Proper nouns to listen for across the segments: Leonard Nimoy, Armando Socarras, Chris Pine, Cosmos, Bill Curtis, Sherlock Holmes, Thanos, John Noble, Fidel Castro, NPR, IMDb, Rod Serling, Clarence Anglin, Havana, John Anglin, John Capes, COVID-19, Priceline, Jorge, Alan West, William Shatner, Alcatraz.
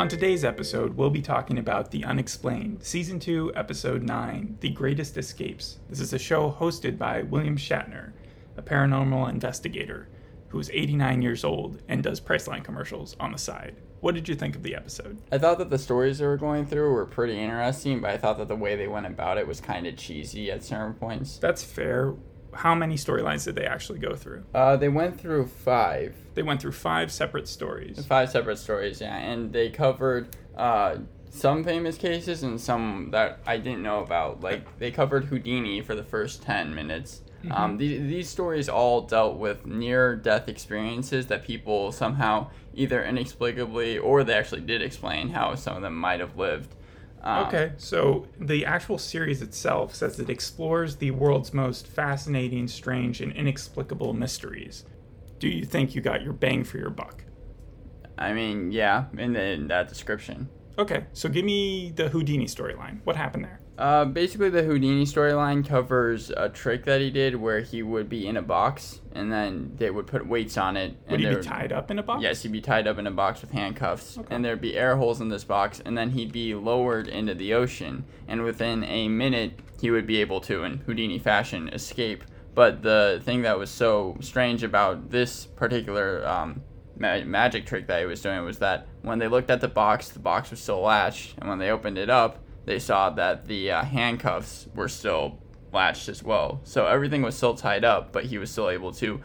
On today's episode, we'll be talking about The Unexplained, Season 2, Episode 9, The Greatest Escapes. This is a show hosted by William Shatner, a paranormal investigator who is 89 years old and does Priceline commercials on the side. What did you think of the episode? I thought that the stories they were going through were pretty interesting, but I thought that the way they went about it was kind of cheesy at certain points. That's fair. How many storylines did they actually go through? They went through 5. They went through 5 separate stories. 5 separate stories, yeah. And they covered some famous cases and some that I didn't know about. Like, they covered Houdini for the first 10 minutes. Mm-hmm. These stories all dealt with near-death experiences that people somehow either inexplicably or they actually did explain how some of them might have lived. Okay, so the actual series itself says it explores the world's most fascinating, strange, and inexplicable mysteries. Do you think you got your bang for your buck? I mean, yeah, in that description. Okay, so give me the Houdini storyline. What happened there? Basically, the Houdini storyline covers a trick that he did where he would be in a box, and then they would put weights on it. And would he be tied up in a box? Yes, he'd be tied up in a box with handcuffs, okay. And there'd be air holes in this box, and then he'd be lowered into the ocean, and within a minute, he would be able to, in Houdini fashion, escape. But the thing that was so strange about this particular magic trick that he was doing was that when they looked at the box was still latched, and when they opened it up, they saw that the handcuffs were still latched as well. So everything was still tied up, but he was still able to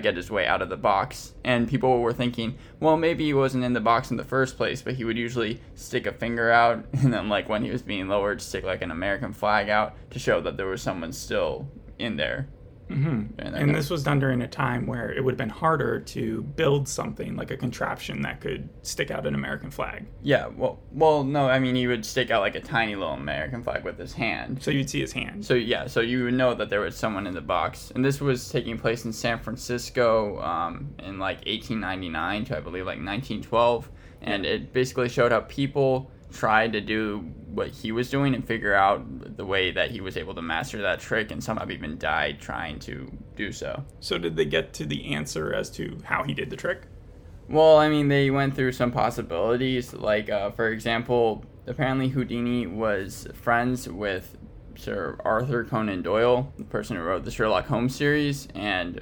get his way out of the box. And people were thinking, well, maybe he wasn't in the box in the first place, but he would usually stick a finger out, and then like when he was being lowered, stick like an American flag out to show that there was someone still in there. Mm-hmm. And this was done during a time where it would have been harder to build something like a contraption that could stick out an American flag. Yeah, well, no, I mean, he would stick out like a tiny little American flag with his hand. So you'd see his hand. So yeah, so you would know that there was someone in the box. And this was taking place in San Francisco in like 1899 to I believe like 1912. And it basically showed how people tried to do what he was doing and figure out the way that he was able to master that trick, and some have even died trying to do so. So did they get to the answer as to how he did the trick? Well, I mean, they went through some possibilities. Like, for example, apparently Houdini was friends with Sir Arthur Conan Doyle, the person who wrote the Sherlock Holmes series, and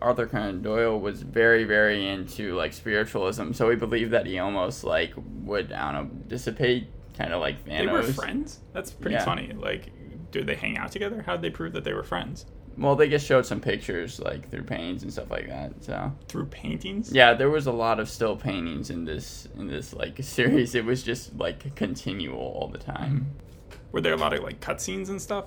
Arthur Conan Doyle was very, very into like spiritualism, so we believe that he almost like would, I don't know, dissipate, kind of like Thanos. They were friends? That's pretty funny. Like, did they hang out together? How'd they prove that they were friends? Well, they just showed some pictures like through paintings and stuff like that. So through paintings? Yeah, there was a lot of still paintings in this like series. It was just like continual all the time. Were there a lot of like cutscenes and stuff?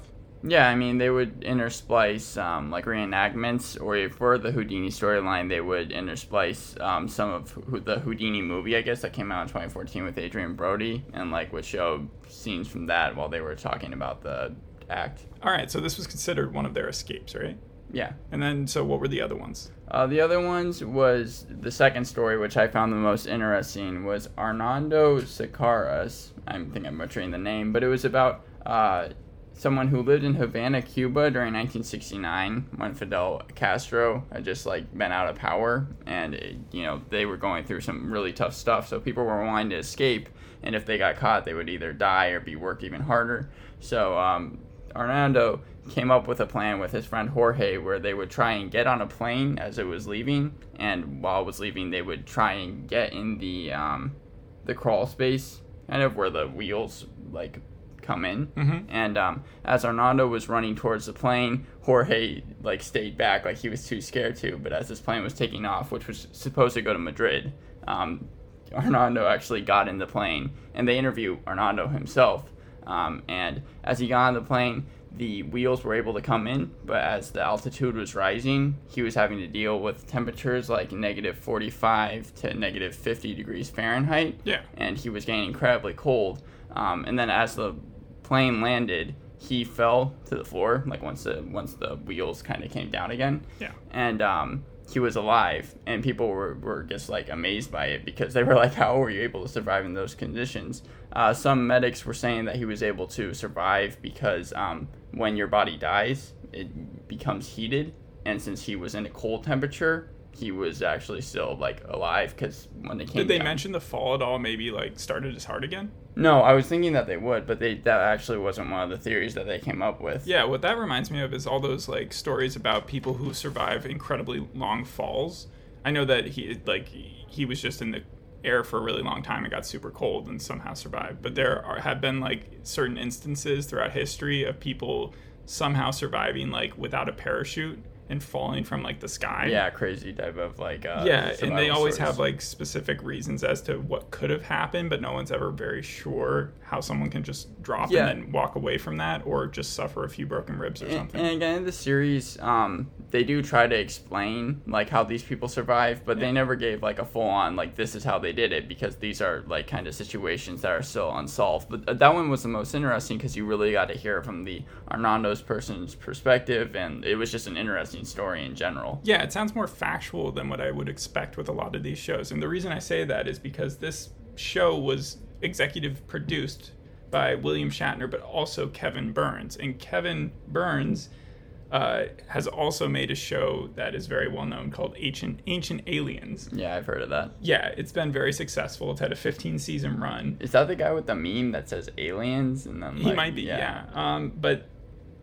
Yeah, I mean, they would intersplice, like, reenactments, or for the Houdini storyline, they would intersplice some of the Houdini movie, I guess, that came out in 2014 with Adrian Brody, and, like, would show scenes from that while they were talking about the act. All right, so this was considered one of their escapes, right? Yeah. And then, so what were the other ones? The other ones was the second story, which I found the most interesting, was Armando Socarras. I think I'm butchering the name, but it was about someone who lived in Havana, Cuba during 1969 when Fidel Castro had just like been out of power, and they were going through some really tough stuff, so people were wanting to escape, and if they got caught they would either die or be worked even harder. So Armando came up with a plan with his friend Jorge where they would try and get on a plane as it was leaving, and while it was leaving they would try and get in the crawl space, kind of where the wheels like come in. Mm-hmm. And as Armando was running towards the plane, Jorge like stayed back, like he was too scared to, but as this plane was taking off, which was supposed to go to Madrid, Armando actually got in the plane, and they interview Armando himself, and as he got on the plane the wheels were able to come in, but as the altitude was rising he was having to deal with temperatures like negative 45 to negative 50 degrees Fahrenheit. Yeah, and he was getting incredibly cold, and then as the plane landed he fell to the floor, like once the wheels kind of came down again. Yeah, and he was alive, and people were just like amazed by it because they were like, how were you able to survive in those conditions? Some medics were saying that he was able to survive because when your body dies it becomes heated, and since he was in a cold temperature he was actually still, like, alive, because when they came down... Did they mention the fall at all maybe, like, started his heart again? No, I was thinking that they would, but that actually wasn't one of the theories that they came up with. Yeah, what that reminds me of is all those, like, stories about people who survive incredibly long falls. I know that he was just in the air for a really long time and got super cold and somehow survived, but there have been, like, certain instances throughout history of people somehow surviving, like, without a parachute and falling from, like, the sky. Yeah, crazy type of, like... and they always have, like, specific reasons as to what could have happened, but no one's ever very sure how someone can just drop and then walk away from that or just suffer a few broken ribs or something. And again, in the series, they do try to explain, like, how these people survive, but they never gave, like, a full-on, like, this is how they did it, because these are, like, kind of situations that are still unsolved. But that one was the most interesting because you really got to hear from the Armando's person's perspective, and it was just an interesting story in general. Yeah, it sounds more factual than what I would expect with a lot of these shows. And the reason I say that is because this show was executive produced by William Shatner, but also Kevin Burns. And Kevin Burns has also made a show that is very well known called Ancient Aliens. Yeah, I've heard of that. Yeah, it's been very successful. It's had a 15-season run. Is that the guy with the meme that says aliens? And then, like, he might be, yeah. But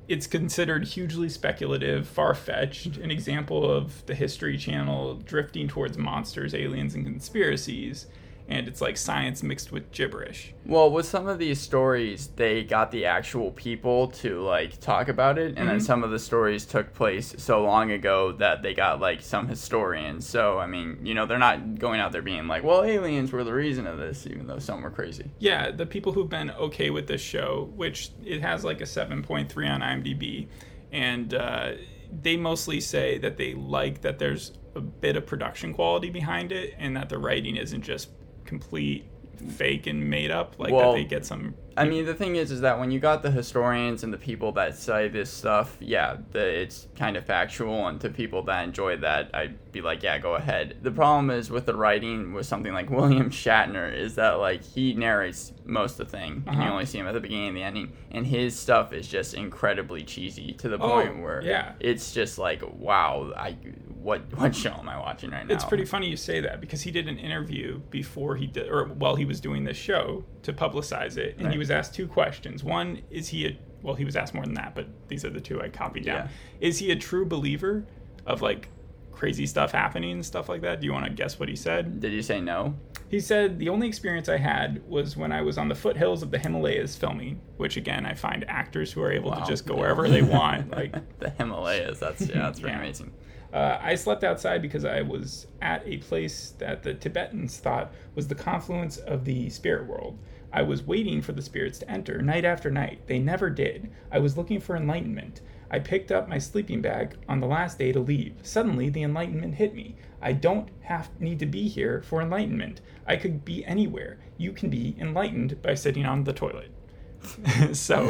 it's considered hugely speculative, far-fetched, an example of the History Channel drifting towards monsters, aliens, and conspiracies, and it's like science mixed with gibberish. Well, with some of these stories, they got the actual people to, like, talk about it, and then some of the stories took place so long ago that they got, like, some historians. So, I mean, you know, they're not going out there being like, well, aliens were the reason of this, even though some were crazy. Yeah, the people who've been okay with this show, which it has, like, a 7.3 on IMDb, and they mostly say that they like that there's a bit of production quality behind it and that the writing isn't just complete fake and made up, like, well, that they get some... I mean, the thing is that when you got the historians and the people that say this stuff, it's kind of factual, and to people that enjoy that, I'd be like, yeah, go ahead. The problem is with the writing with something like William Shatner is that, like, he narrates most of the thing, and you only see him at the beginning and the ending, and his stuff is just incredibly cheesy to the point where it's just like, wow, what show am I watching right now? It's pretty funny you say that, because he did an interview before he did, or while he was doing this show to publicize it, and he was asked two questions. One, he was asked more than that, but these are the two I copied down. Is he a true believer of, like, crazy stuff happening and stuff like that? Do you want to guess what he said? Did you say no? He said, the only experience I had was when I was on the foothills of the Himalayas filming, which, again, I find actors who are able to just go wherever they want. Like the Himalayas, that's pretty amazing. I slept outside because I was at a place that the Tibetans thought was the confluence of the spirit world. I was waiting for the spirits to enter, night after night. They never did. I was looking for enlightenment. I picked up my sleeping bag on the last day to leave. Suddenly, the enlightenment hit me. I don't need to be here for enlightenment. I could be anywhere. You can be enlightened by sitting on the toilet. So,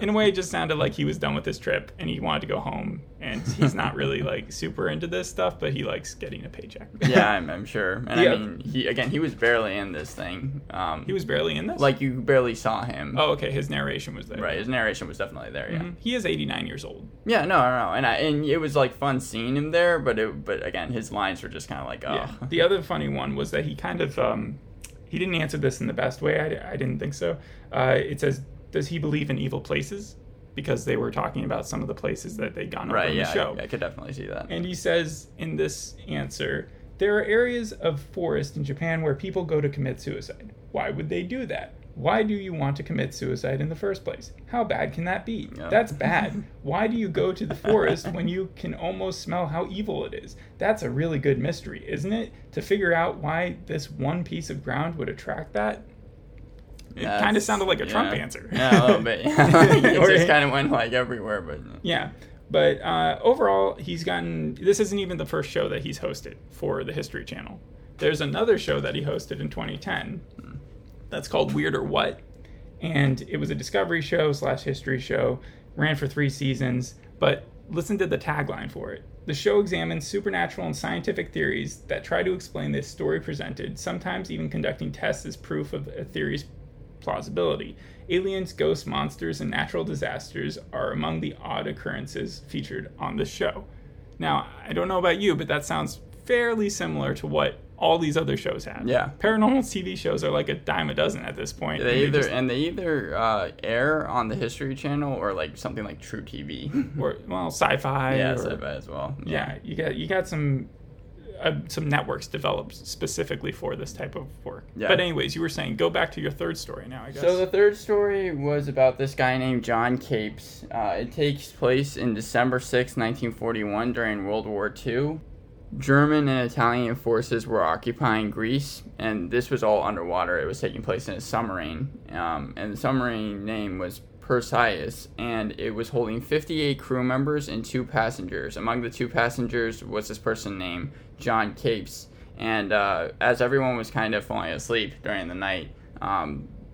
in a way, it just sounded like he was done with his trip and he wanted to go home. And he's not really, like, super into this stuff, but he likes getting a paycheck. Yeah, I'm sure. And I mean, he was barely in this thing. He was barely in this? Like, you barely saw him. Oh, okay. His narration was there. Right. His narration was definitely there, yeah. He is 89 years old. Yeah, no, I don't know. And it was, like, fun seeing him there, but again, his lines were just kind of like, oh. Yeah. The other funny one was that he kind of... he didn't answer this in the best way. I didn't think so. It says, does he believe in evil places? Because they were talking about some of the places that they'd gone over the show. I could definitely see that. And he says in this answer, there are areas of forest in Japan where people go to commit suicide. Why would they do that? Why do you want to commit suicide in the first place? How bad can that be? Yep. That's bad. Why do you go to the forest when you can almost smell how evil it is? That's a really good mystery, isn't it? To figure out why this one piece of ground would attract that. It kind of sounded like a Trump answer. Yeah, a little bit. It just kind of went, like, everywhere. But yeah. But overall, he's gotten... This isn't even the first show that he's hosted for the History Channel. There's another show that he hosted in 2010. That's called Weird or What, and it was a Discovery show / history show, ran for 3 seasons, but listen to the tagline for it. The show examines supernatural and scientific theories that try to explain the story presented, sometimes even conducting tests as proof of a theory's plausibility. Aliens, ghosts, monsters, and natural disasters are among the odd occurrences featured on the show. Now, I don't know about you, but that sounds fairly similar to what all these other shows have. Yeah. Paranormal TV shows are like a dime a dozen at this point. They either air on the History Channel or like something like True TV or Sci-Fi. Yeah, Sci-Fi as well. Yeah, you got some networks developed specifically for this type of work. Yeah. But anyways, you were saying, go back to your third story now, I guess. So the third story was about this guy named John Capes. It takes place in December 6, 1941, during World War II. German and Italian forces were occupying Greece, and this was all underwater. It was taking place in a submarine, and the submarine name was Perseus, and it was holding 58 crew members and 2 passengers. Among the 2 passengers was this person named John Capes, and as everyone was kind of falling asleep during the night,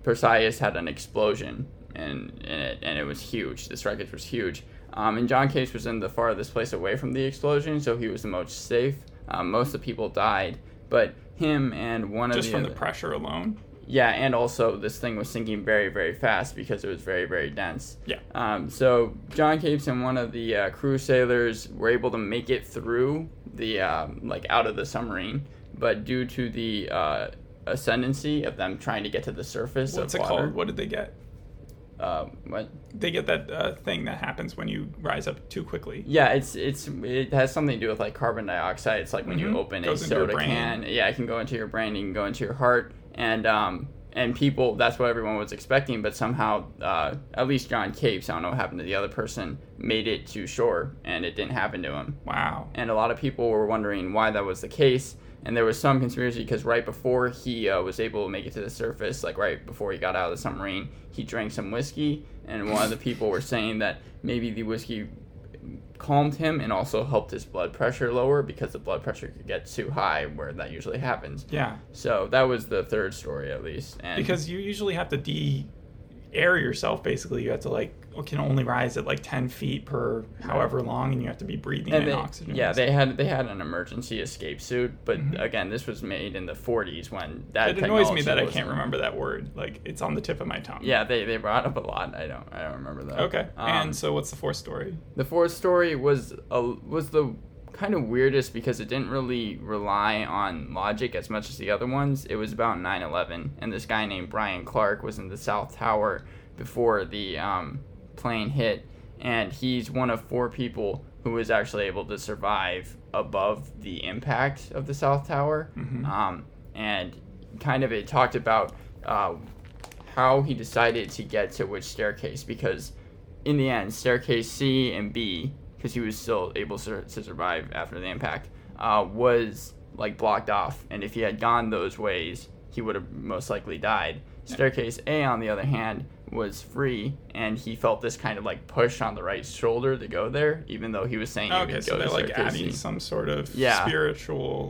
Perseus had an explosion in it, and it was huge. This wreckage was huge. And John Capes was in the farthest place away from the explosion, so he was the most safe. Most of the people died, but him and one of the... Just from the pressure alone? Yeah, and also this thing was sinking very, very fast because it was very, very dense. Yeah. So John Capes and one of the crew sailors were able to make it through the, out of the submarine, but due to the ascendancy of them trying to get to the surface of water... What's it called? What did they get? What? They get that thing that happens when you rise up too quickly. Yeah, it has something to do with like carbon dioxide. It's like when you open a soda can. Yeah, it can go into your brain. It can go into your heart. And people, that's what everyone was expecting. But somehow, at least John Capes, I don't know what happened to the other person, made it to shore, and it didn't happen to him. Wow. And a lot of people were wondering why that was the case. And there was some conspiracy because right before he was able to make it to the surface, like right before he got out of the submarine, he drank some whiskey. And one of the people were saying that maybe the whiskey calmed him and also helped his blood pressure lower because the blood pressure could get too high where that usually happens. Yeah. So that was the third story at least. And because you usually have to air yourself, basically. You have to can only rise at 10 feet per however long, and you have to be breathing in oxygen. Yeah, they had an emergency escape suit, but again, this was made in the 40s when that technology. It annoys me that I can't remember that word. It's on the tip of my tongue. Yeah, they brought up a lot. I don't remember that. Okay. And so what's the fourth story? The fourth story was the kind of weirdest because it didn't really rely on logic as much as the other ones. It was about 9/11, and this guy named Brian Clark was in the South Tower before the plane hit, and he's one of 4 people who was actually able to survive above the impact of the South Tower. And kind of it talked about how he decided to get to which staircase, because in the end, staircase C and B, because he was still able to survive after the impact, was blocked off, and if he had gone those ways, he would have most likely died. Staircase A, on the other hand, was free, and he felt this kind of push on the right shoulder to go there, even though he was saying he would go to staircase C. Adding some sort of spiritual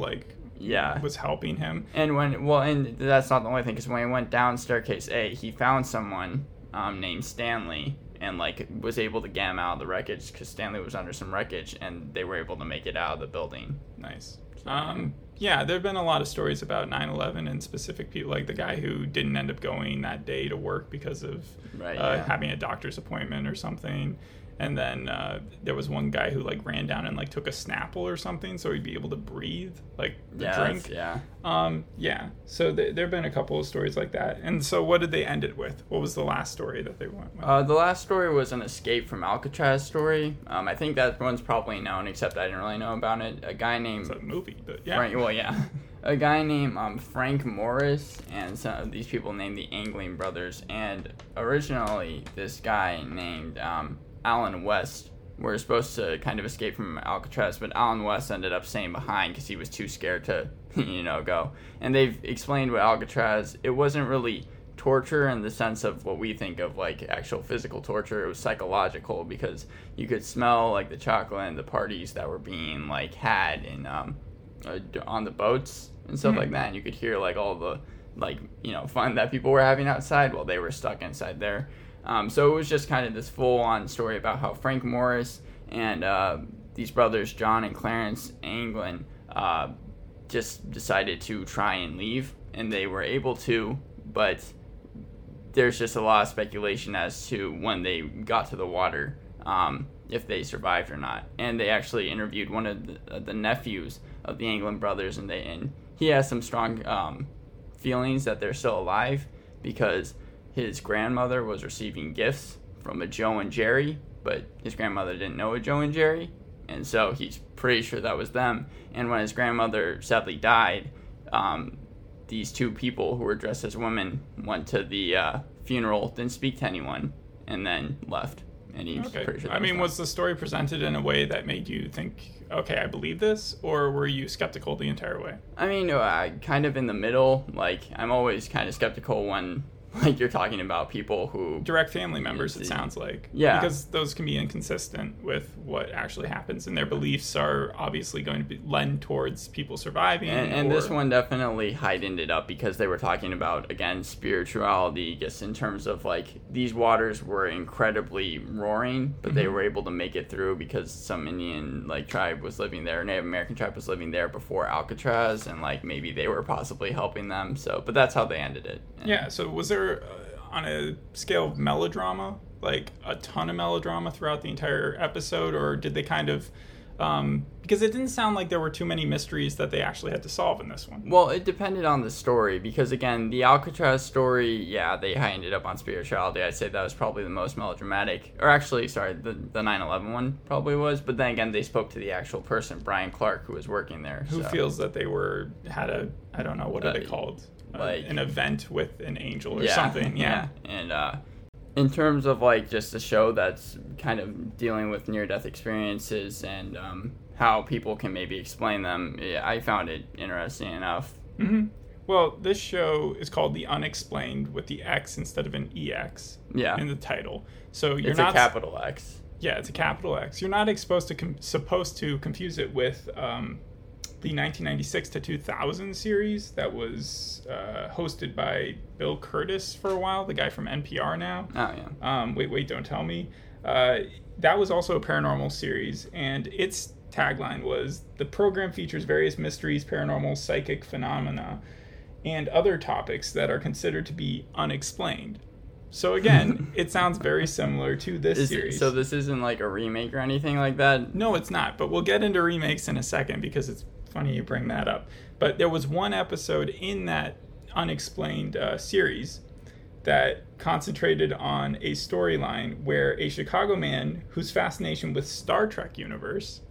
was helping him. And and that's not the only thing, because when he went down staircase A, he found someone named Stanley, and was able to get him out of the wreckage because Stanley was under some wreckage, and they were able to make it out of the building. Nice. Yeah, there have been a lot of stories about 9/11 and specific people, like the guy who didn't end up going that day to work because of having a doctor's appointment or something. And then there was one guy who ran down and took a Snapple or something so he'd be able to breathe, drink. Yeah. So there have been a couple of stories like that. And so what did they end it with? What was the last story that they went with? The last story was an escape from Alcatraz story. I think that one's probably known, except I didn't really know about it. A guy named... It's a movie, but yeah. A guy named Frank Morris and some of these people named the Anglin Brothers. And originally this guy named... Alan West were supposed to kind of escape from Alcatraz, but Alan West ended up staying behind because he was too scared to, go. And they've explained what Alcatraz, it wasn't really torture in the sense of what we think of, actual physical torture. It was psychological because you could smell, the chocolate and the parties that were being, had in, on the boats and stuff like that. And you could hear, all the, fun that people were having outside while they were stuck inside there. So it was just kind of this full-on story about how Frank Morris and these brothers, John and Clarence Anglin, just decided to try and leave, and they were able to, but there's just a lot of speculation as to when they got to the water, if they survived or not. And they actually interviewed one of the nephews of the Anglin brothers, and he has some strong feelings that they're still alive because his grandmother was receiving gifts from a Joe and Jerry, but his grandmother didn't know a Joe and Jerry, and so he's pretty sure that was them. And when his grandmother sadly died, these two people who were dressed as women went to the funeral, didn't speak to anyone, and then left. And he's okay. Pretty sure. I mean, was the story presented in a way that made you think, okay, I believe this, or were you skeptical the entire way? I mean, kind of in the middle. Like, I'm always kind of skeptical when, like, you're talking about people who... direct family members, it sounds like. Yeah. Because those can be inconsistent with what actually happens, and their beliefs are obviously going to lend towards people surviving. And this one definitely heightened it up because they were talking about, again, spirituality, just in terms of, like, these waters were incredibly roaring, but they were able to make it through because some Indian, like, tribe was living there, Native American tribe was living there before Alcatraz, and, like, maybe they were possibly helping them, so... But that's how they ended it. And yeah, so was there... on a scale of melodrama, like a ton of melodrama throughout the entire episode, or did they kind of because it didn't sound like there were too many mysteries that they actually had to solve in this one? Well, it depended on the story, because again, the Alcatraz story, yeah, they ended up on spirituality. I'd say that was probably the most melodramatic, or actually, sorry, the 9/11 one probably was, but then again, they spoke to the actual person, Brian Clark, who was working there, who feels that they were had a, I don't know, what are they called? Like an event with an angel or something. Yeah. And in terms of like just a show that's kind of dealing with near-death experiences and how people can maybe explain them, I found it interesting enough. Mm-hmm. Well, this show is called The Unexplained with the X instead of an EX in the title. So you're it's a capital X. Yeah, it's a capital X. You're not supposed to confuse it with... the 1996 to 2000 series that was hosted by Bill Curtis for a while, the guy from NPR now. Oh, yeah. Wait, don't tell me. That was also a paranormal series, and its tagline was, the program features various mysteries, paranormal, psychic phenomena, and other topics that are considered to be unexplained. So again, it sounds very similar to this series. So this isn't like a remake or anything like that? No, it's not, but we'll get into remakes in a second because it's funny you bring that up. But there was one episode in that Unexplained series that concentrated on a storyline where a Chicago man whose fascination with Star Trek universe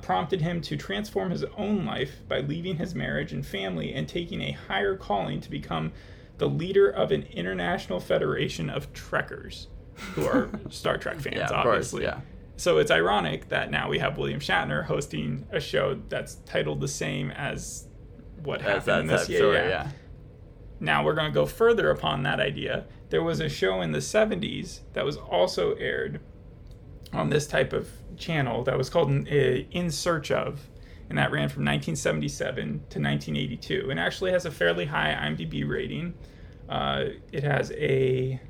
prompted him to transform his own life by leaving his marriage and family and taking a higher calling to become the leader of an international federation of trekkers who are Star Trek fans, obviously. Course, yeah. So it's ironic that now we have William Shatner hosting a show that's titled the same as what happened this year. Yeah. Now we're going to go further upon that idea. There was a show in the 70s that was also aired on this type of channel that was called In Search Of, and that ran from 1977 to 1982, and actually has a fairly high IMDb rating. It has a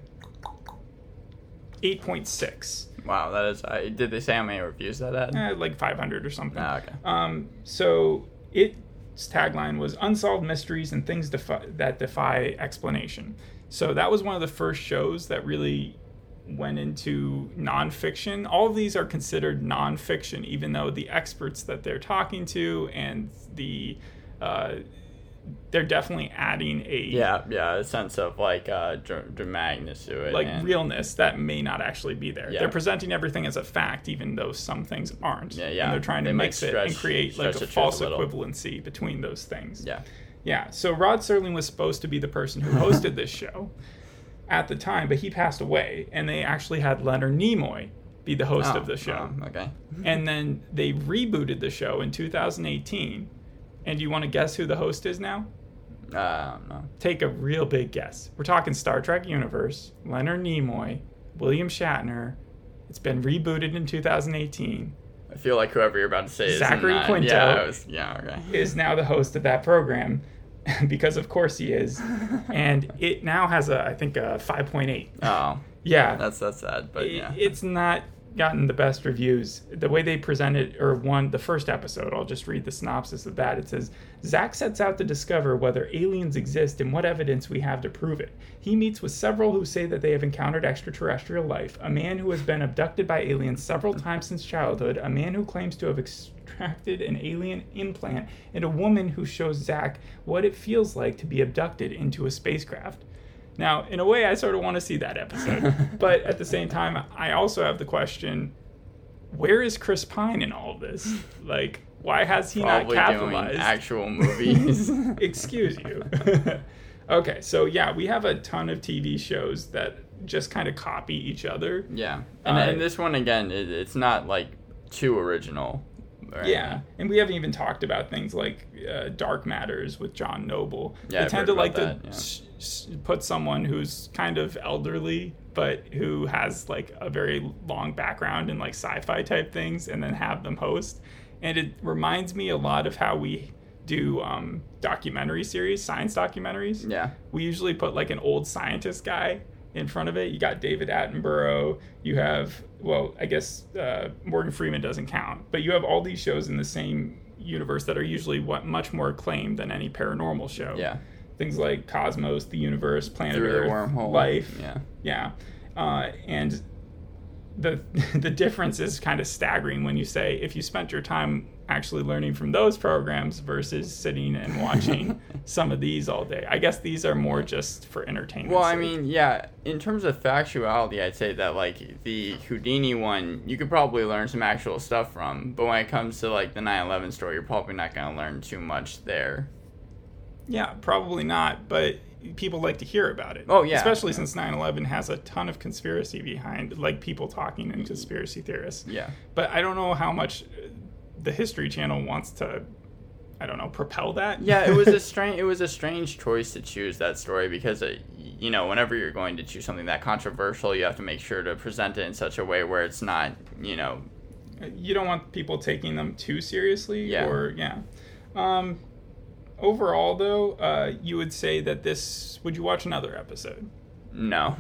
8.6. Wow, that is... did they say how many reviews that had? Like 500 or something. Oh, okay. So its tagline was unsolved mysteries and things that defy explanation. So that was one of the first shows that really went into nonfiction. All of these are considered nonfiction, even though the experts that they're talking to and the... they're definitely adding a a sense of like dramaticness to it, like realness that may not actually be there. They're presenting everything as a fact, even though some things aren't. And they're trying to mix it and create like a false equivalency between those things. So Rod Serling was supposed to be the person who hosted this show at the time, but he passed away, and they actually had Leonard Nimoy be the host of the show. Okay. And then they rebooted the show in 2018. And do you want to guess who the host is now? No. Take a real big guess. We're talking Star Trek universe, Leonard Nimoy, William Shatner. It's been rebooted in 2018. I feel like whoever you're about to say is Zachary Quinto. Is now the host of that program, because of course he is, and it now has a 5.8. Oh. Yeah. That's sad, but yeah. It's not gotten the best reviews. The way they presented, or one, the first episode, I'll just read the synopsis of that. It says, Zach sets out to discover whether aliens exist and what evidence we have to prove it. He meets with several who say that they have encountered extraterrestrial life, a man who has been abducted by aliens several times since childhood, a man who claims to have extracted an alien implant, and a woman who shows Zach what it feels like to be abducted into a spacecraft. Now, in a way, I sort of want to see that episode. But at the same time, I also have the question, where is Chris Pine in all of this? Like, why has he probably not capitalized? Doing actual movies. Excuse you. Okay, so yeah, we have a ton of TV shows that just kind of copy each other. Yeah. And this one, again, it's not, like, too original. Right. Yeah, and we haven't even talked about things like Dark Matters with John Noble. Yeah, they tend to like to put someone who's kind of elderly, but who has like a very long background in like sci-fi type things, and then have them host. And it reminds me a lot of how we do documentary series, science documentaries. Yeah, we usually put like an old scientist guy in front of it. You got David Attenborough, you have, well, I guess Morgan Freeman doesn't count, but you have all these shows in the same universe that are usually what much more acclaimed than any paranormal show. Yeah, things like Cosmos, The Universe, Planet Earth, Wormhole, Life. Yeah. And the difference is kind of staggering when you say, if you spent your time actually learning from those programs versus sitting and watching some of these all day. I guess these are more just for entertainment. Well, I mean, yeah, in terms of factuality, I'd say that, like, the Houdini one, you could probably learn some actual stuff from, but when it comes to, like, the 9/11 story, you're probably not going to learn too much there. Yeah, probably not, but people like to hear about it. Oh, yeah. Especially since 9/11 has a ton of conspiracy behind, like, people talking and conspiracy theorists. Yeah. But I don't know how much the History Channel wants to, I don't know, propel that. Yeah, it was a strange choice to choose that story because, you know, whenever you're going to choose something that controversial, you have to make sure to present it in such a way where it's not, you know. You don't want people taking them too seriously. Yeah. Overall, though, you would say that this, would you watch another episode? No.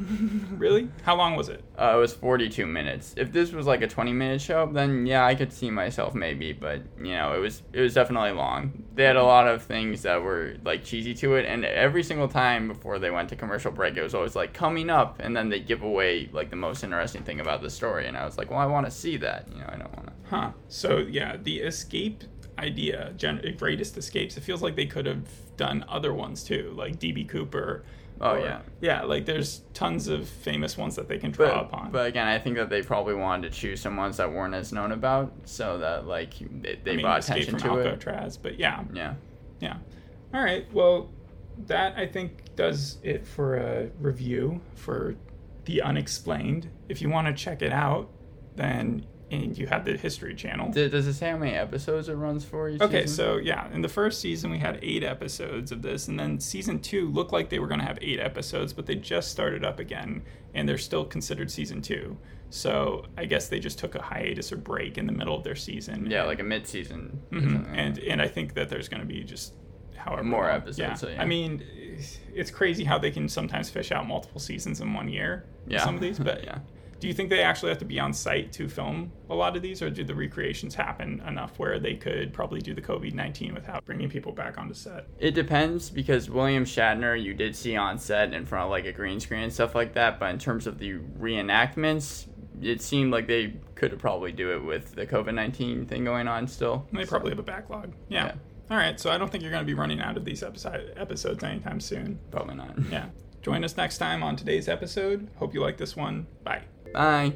Really? How long was it? It was 42 minutes. If this was like a 20-minute show, then yeah, I could see myself maybe, but you know, it was definitely long. They had a lot of things that were like cheesy to it, and every single time before they went to commercial break, it was always like coming up, and then they give away like the most interesting thing about the story, and I was like, well, I want to see that, you know, I don't want to. Huh. So yeah, the escape idea, Greatest Escapes, it feels like they could have done other ones too, like DB Cooper. Oh, yeah. Yeah, like, there's tons of famous ones that they can draw upon. But, again, I think that they probably wanted to choose some ones that weren't as known about, so that, like, they brought attention to it. Alcatraz, but yeah. Yeah. Yeah. All right, well, that, I think, does it for a review for The Unexplained. If you want to check it out, then you have the History Channel. Does it say how many episodes it runs for each season? Okay, so yeah, in the first season we had 8 episodes of this, and then season 2 looked like they were going to have 8 episodes, but they just started up again, and they're still considered season 2. So I guess they just took a hiatus or break in the middle of their season. Yeah, like a mid-season. Mm-hmm. And I think that there's going to be just however more episodes. Yeah. So, yeah. I mean, it's crazy how they can sometimes fish out multiple seasons in one year. Yeah. Some of these, but yeah. Do you think they actually have to be on site to film a lot of these, or do the recreations happen enough where they could probably do the COVID-19 without bringing people back onto set? It depends, because William Shatner, you did see on set in front of like a green screen and stuff like that, but in terms of the reenactments, it seemed like they could probably do it with the COVID-19 thing going on still. They probably have a backlog. Yeah. All right, so I don't think you're going to be running out of these episodes anytime soon. Probably not. Yeah. Join us next time on today's episode. Hope you like this one. Bye. Bye.